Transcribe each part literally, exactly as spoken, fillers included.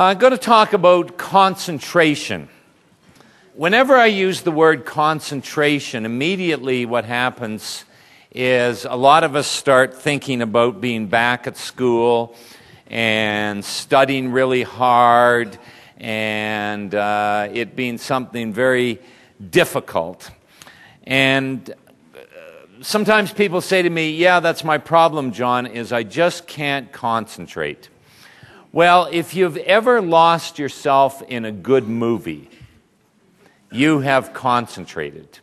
I'm going to talk about concentration. Whenever I use the word concentration, immediately what happens is a lot of us start thinking about being back at school and studying really hard and uh, it being something very difficult. And sometimes people say to me, yeah, that's my problem, John, is I just can't concentrate. Well, if you've ever lost yourself in a good movie, you have concentrated.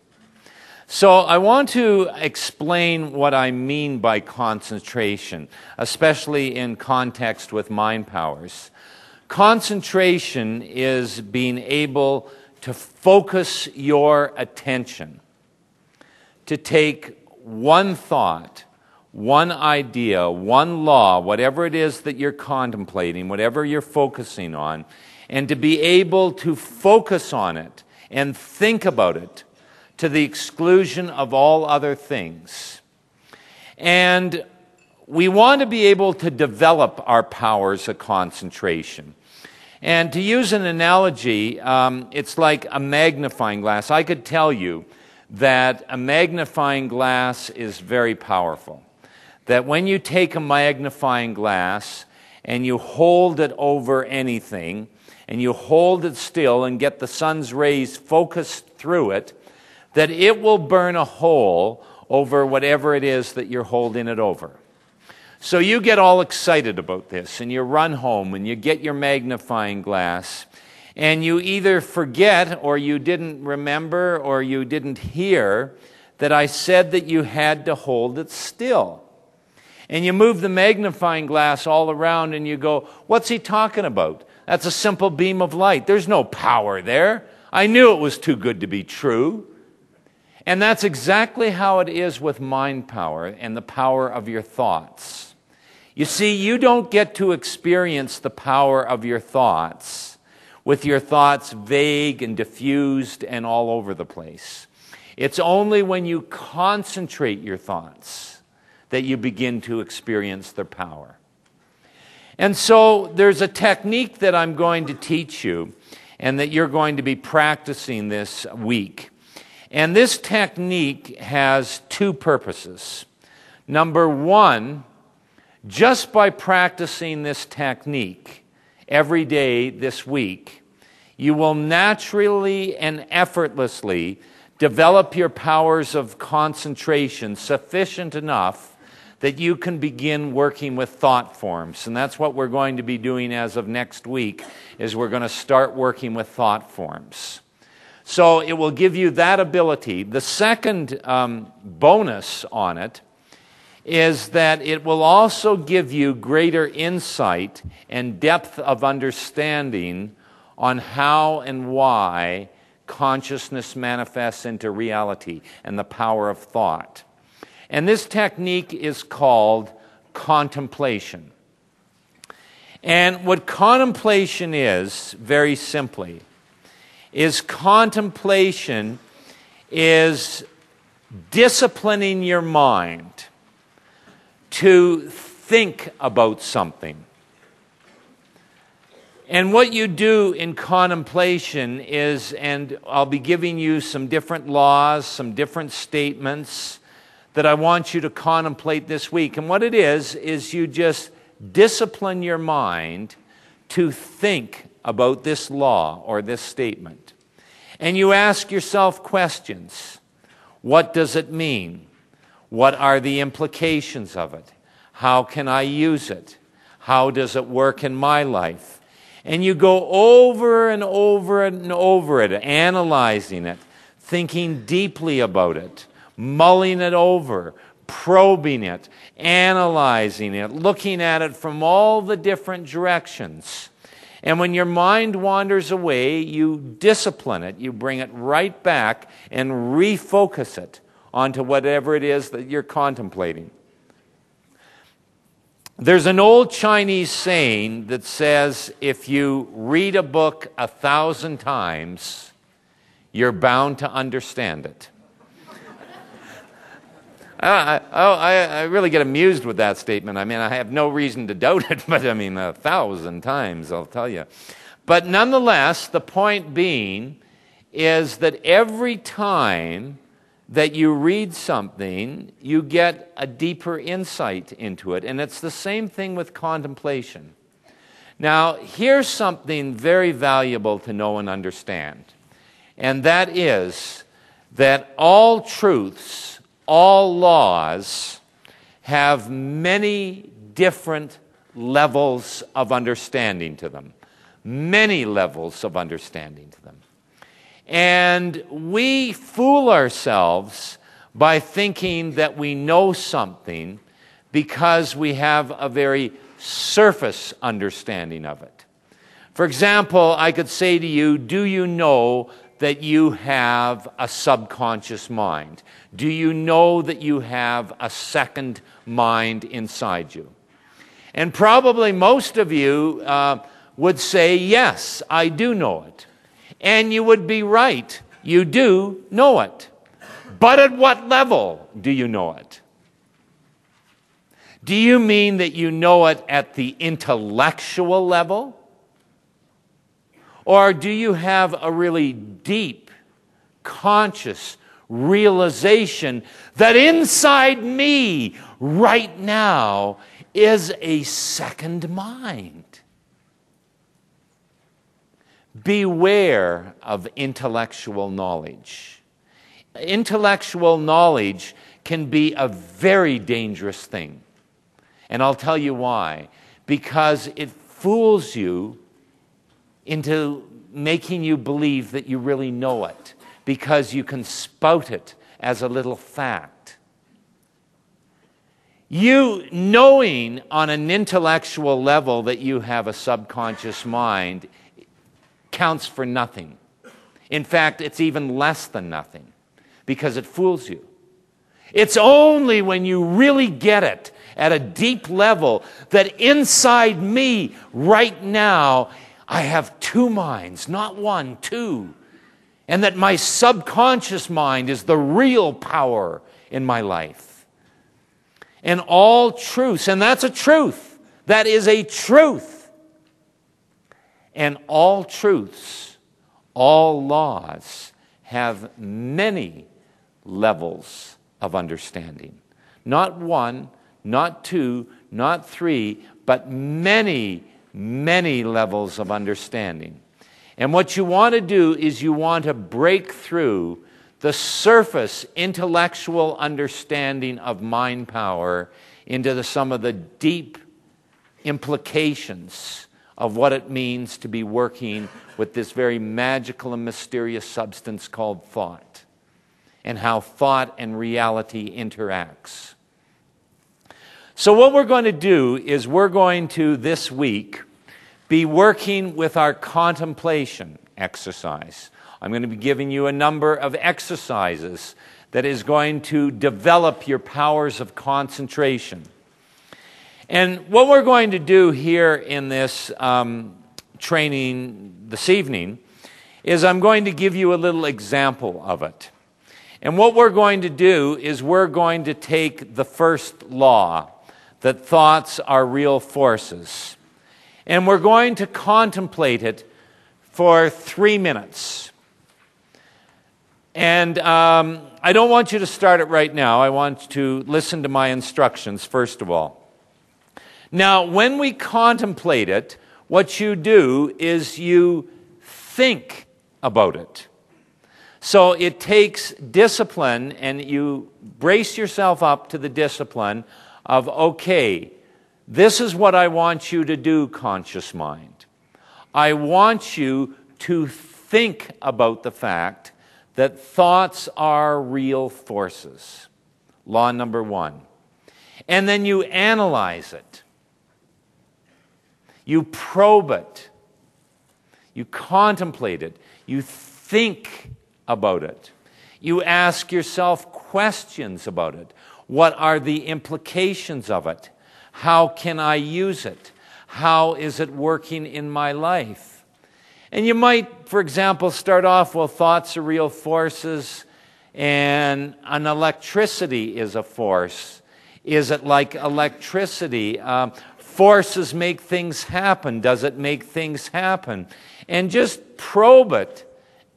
So I want to explain what I mean by concentration, especially in context with mind powers. Concentration is being able to focus your attention, to take one thought, one idea, one law, whatever it is that you're contemplating, whatever you're focusing on, and to be able to focus on it and think about it to the exclusion of all other things. And we want to be able to develop our powers of concentration. And to use an analogy, um, it's like a magnifying glass. I could tell you that a magnifying glass is very powerful. That when you take a magnifying glass and you hold it over anything, and you hold it still and get the sun's rays focused through it, that it will burn a hole over whatever it is that you're holding it over. So you get all excited about this, and you run home, and you get your magnifying glass, and you either forget, or you didn't remember, or you didn't hear that I said that you had to hold it still. And you move the magnifying glass all around, and you go, what's he talking about? That's a simple beam of light. There's no power there. I knew it was too good to be true. And that's exactly how it is with mind power and the power of your thoughts. You see, you don't get to experience the power of your thoughts with your thoughts vague and diffused and all over the place. It's only when you concentrate your thoughts that you begin to experience their power. And so there's a technique that I'm going to teach you and that you're going to be practicing this week. And this technique has two purposes. Number one, just by practicing this technique every day this week, you will naturally and effortlessly develop your powers of concentration sufficient enough that you can begin working with thought forms. And that's what we're going to be doing as of next week, is we're going to start working with thought forms. So it will give you that ability. The second um, bonus on it is that it will also give you greater insight and depth of understanding on how and why consciousness manifests into reality and the power of thought. And this technique is called contemplation. And what contemplation is, very simply, is contemplation is disciplining your mind to think about something. And what you do in contemplation is, and I'll be giving you some different laws, some different statements that I want you to contemplate this week. And what it is, is you just discipline your mind to think about this law or this statement. And you ask yourself questions. What does it mean? What are the implications of it? How can I use it? How does it work in my life? And you go over and over and over it, analyzing it, thinking deeply about it, mulling it over, probing it, analyzing it, looking at it from all the different directions. And when your mind wanders away, you discipline it. You bring it right back and refocus it onto whatever it is that you're contemplating. There's an old Chinese saying that says, if you read a book a thousand times, you're bound to understand it. I, I, I really get amused with that statement. I mean, I have no reason to doubt it, but I mean, a thousand times, I'll tell you. But nonetheless, the point being is that every time that you read something, you get a deeper insight into it. And it's the same thing with contemplation. Now, here's something very valuable to know and understand, and that is that all truths, all laws, have many different levels of understanding to them, many levels of understanding to them. And we fool ourselves by thinking that we know something because we have a very surface understanding of it. For example, I could say to you, do you know that you have a subconscious mind? Do you know that you have a second mind inside you? And probably most of you uh, would say, yes, I do know it. And you would be right. You do know it. But at what level do you know it? Do you mean that you know it at the intellectual level? Or do you have a really deep, conscious realization that inside me right now is a second mind? Beware of intellectual knowledge. Intellectual knowledge can be a very dangerous thing. And I'll tell you why. Because it fools you into making you believe that you really know it, because you can spout it as a little fact. You knowing on an intellectual level that you have a subconscious mind counts for nothing. In fact, it's even less than nothing, because it fools you. It's only when you really get it at a deep level that inside me right now I have two minds, not one, two. And that my subconscious mind is the real power in my life. And all truths, and that's a truth. That is a truth. And all truths, all laws have many levels of understanding. Not one, not two, not three, but many Many levels of understanding. And what you want to do is you want to break through the surface intellectual understanding of mind power into the, some of the deep implications of what it means to be working with this very magical and mysterious substance called thought, and how thought and reality interacts. So what we're going to do is we're going to, this week, be working with our contemplation exercise. I'm going to be giving you a number of exercises that is going to develop your powers of concentration. And what we're going to do here in this um, training this evening is I'm going to give you a little example of it. And what we're going to do is we're going to take the first law, that thoughts are real forces. And we're going to contemplate it for three minutes. And um, I don't want you to start it right now. I want to listen to my instructions, first of all. Now, when we contemplate it, what you do is you think about it. So it takes discipline, and you brace yourself up to the discipline of, okay, this is what I want you to do, conscious mind. I want you to think about the fact that thoughts are real forces. Law number one. And then you analyze it. You probe it. You contemplate it. You think about it. You ask yourself questions about it. What are the implications of it? How can I use it? How is it working in my life? And you might, for example, start off, well, thoughts are real forces, And an electricity is a force. Is it like electricity? Um, forces make things happen. Does it make things happen? And just probe it,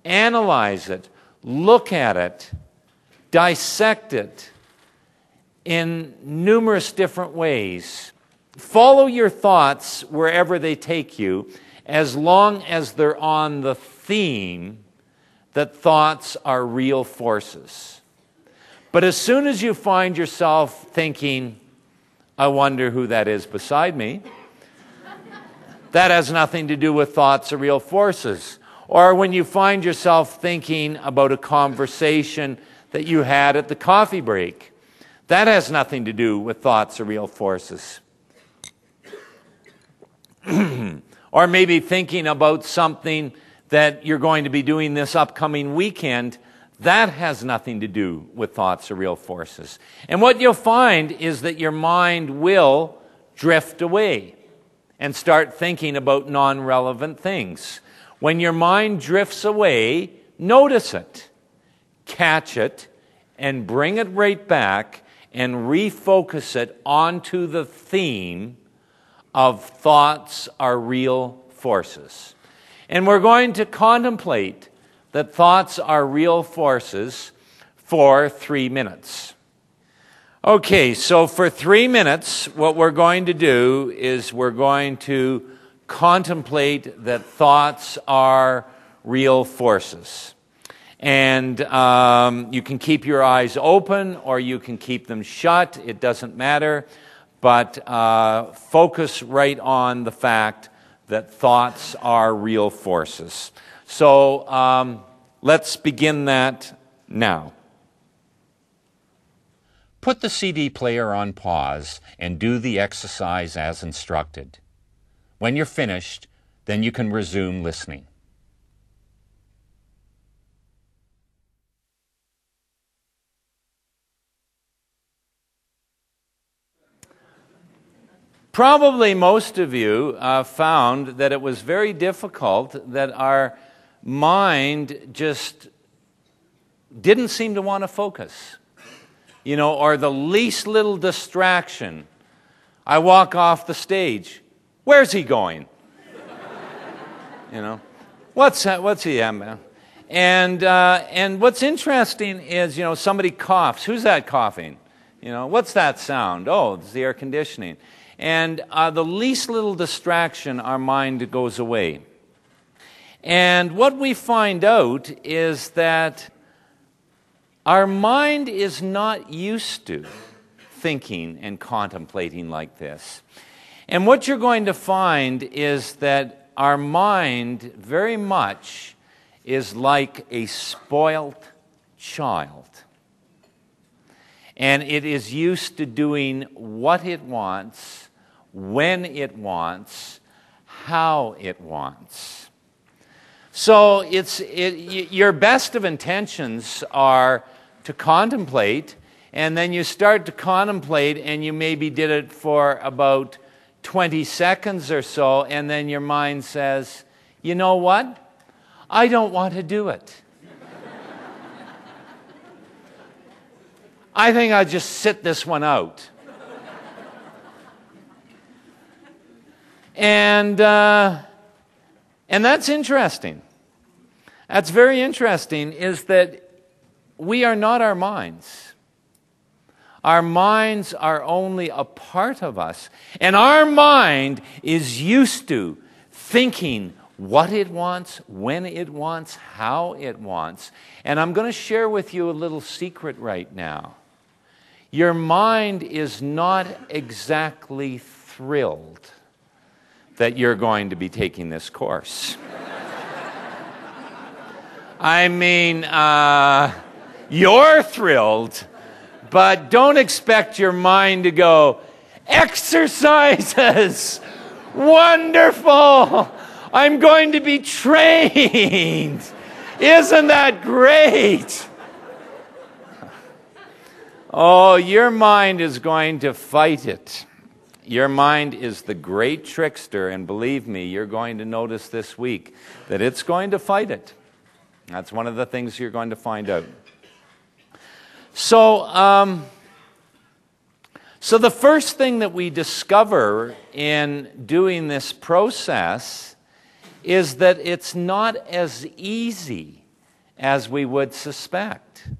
analyze it, look at it, dissect it in numerous different ways. Follow your thoughts wherever they take you, as long as they're on the theme that thoughts are real forces. But as soon as you find yourself thinking, I wonder who that is beside me, that has nothing to do with thoughts or real forces. Or when you find yourself thinking about a conversation that you had at the coffee break, that has nothing to do with thoughts or real forces. Or maybe thinking about something that you're going to be doing this upcoming weekend, that has nothing to do with thoughts or real forces. And what you'll find is that your mind will drift away and start thinking about non-relevant things. When your mind drifts away, notice it, catch it, and bring it right back and refocus it onto the theme of thoughts are real forces. And we're going to contemplate that thoughts are real forces for three minutes. Okay, so for three minutes, what we're going to do is we're going to contemplate that thoughts are real forces. And um, you can keep your eyes open or you can keep them shut. It doesn't matter. But uh, focus right on the fact that thoughts are real forces. So um, let's begin that now. Put the C D player on pause and do the exercise as instructed. When you're finished, then you can resume listening. Probably most of you uh, found that it was very difficult, that our mind just didn't seem to want to focus, you know, or the least little distraction. I walk off the stage. Where's he going? You know, what's that? What's he at, man? And, uh, and what's interesting is, you know, somebody coughs. Who's that coughing? You know, what's that sound? Oh, it's the air conditioning. And uh, the least little distraction, our mind goes away. And what we find out is that our mind is not used to thinking and contemplating like this. And what you're going to find is that our mind very much is like a spoilt child. And it is used to doing what it wants, when it wants, how it wants. So it's it, y- your best of intentions are to contemplate, and then you start to contemplate, and you maybe did it for about twenty seconds or so, and then your mind says, you know what? I don't want to do it. I think I'll just sit this one out. And uh, and that's interesting. That's very interesting, is that we are not our minds. Our minds are only a part of us. And our mind is used to thinking what it wants, when it wants, how it wants. And I'm going to share with you a little secret right now. Your mind is not exactly thrilled that you're going to be taking this course. I mean, uh, you're thrilled, but don't expect your mind to go, exercises, wonderful, I'm going to be trained, isn't that great? Oh, your mind is going to fight it. Your mind is the great trickster, and believe me, you're going to notice this week that it's going to fight it. That's one of the things you're going to find out. So, um, so the first thing that we discover in doing this process is that it's not as easy as we would suspect.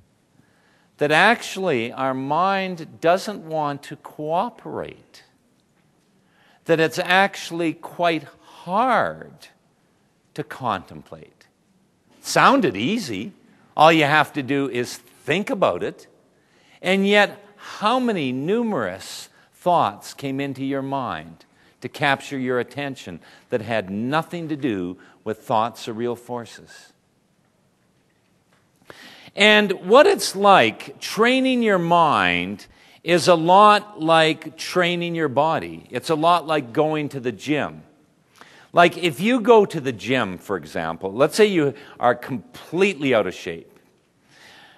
That actually our mind doesn't want to cooperate. That it's actually quite hard to contemplate. Sounded easy. All you have to do is think about it. And yet, how many numerous thoughts came into your mind to capture your attention that had nothing to do with thoughts or real forces? And what it's like training your mind is a lot like training your body. It's a lot like going to the gym. Like if you go to the gym, for example, let's say you are completely out of shape.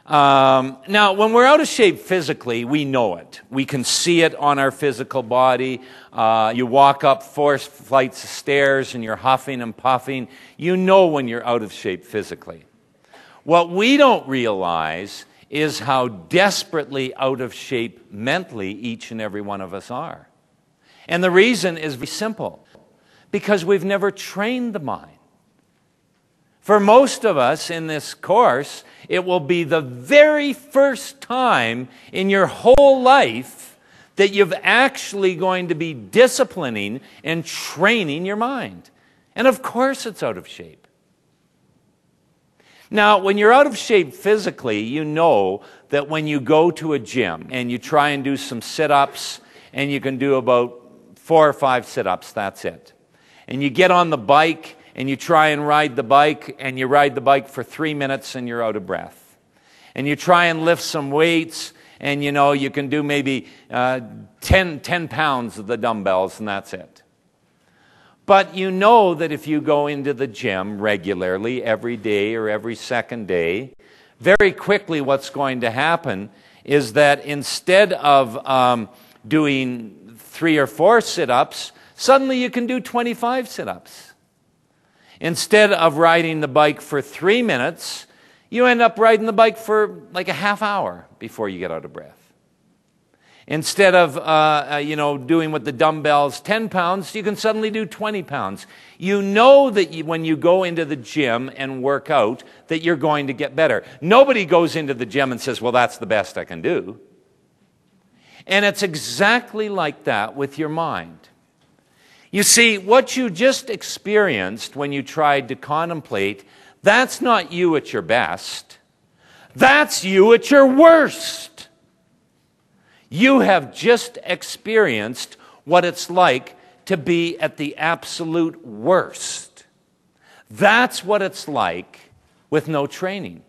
Um, now, when we're out of shape physically, we know it. We can see it on our physical body. Uh, you walk up four flights of stairs and you're huffing and puffing. You know when you're out of shape physically. What we don't realize is how desperately out of shape mentally each and every one of us are. And the reason is very simple. Because we've never trained the mind. For most of us in this course, it will be the very first time in your whole life that you've actually going to be disciplining and training your mind. And of course it's out of shape. Now, when you're out of shape physically, you know that when you go to a gym and you try and do some sit-ups, and you can do about four or five sit-ups, that's it. And you get on the bike, and you try and ride the bike, and you ride the bike for three minutes, and you're out of breath. And you try and lift some weights, and you know, you can do maybe uh, ten, ten pounds of the dumbbells, and that's it. But you know that if you go into the gym regularly, every day or every second day, very quickly what's going to happen is that instead of um, doing three or four sit-ups, suddenly you can do twenty-five sit-ups. Instead of riding the bike for three minutes, you end up riding the bike for like a half hour before you get out of breath. Instead of, uh, you know, doing with the dumbbells ten pounds, you can suddenly do twenty pounds. You know that you, when you go into the gym and work out, that you're going to get better. Nobody goes into the gym and says, well, that's the best I can do. And it's exactly like that with your mind. You see, what you just experienced when you tried to contemplate, that's not you at your best. That's you at your worst. You have just experienced what it's like to be at the absolute worst. That's what it's like with no training.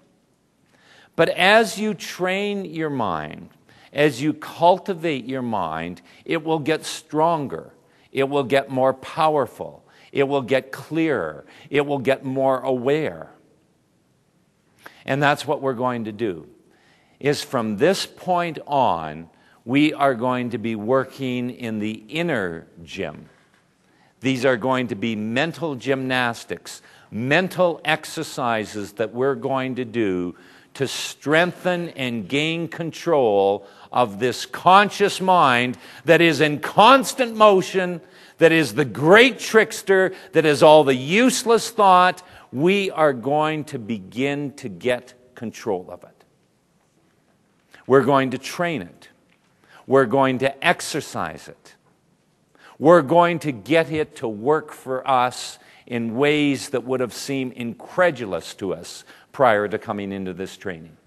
But as you train your mind, as you cultivate your mind, it will get stronger. It will get more powerful. It will get clearer. It will get more aware. And that's what we're going to do, is from this point on, we are going to be working in the inner gym. These are going to be mental gymnastics, mental exercises that we're going to do to strengthen and gain control of this conscious mind that is in constant motion, that is the great trickster, that is all the useless thought. We are going to begin to get control of it. We're going to train it. We're going to exercise it. We're going to get it to work for us in ways that would have seemed incredulous to us prior to coming into this training.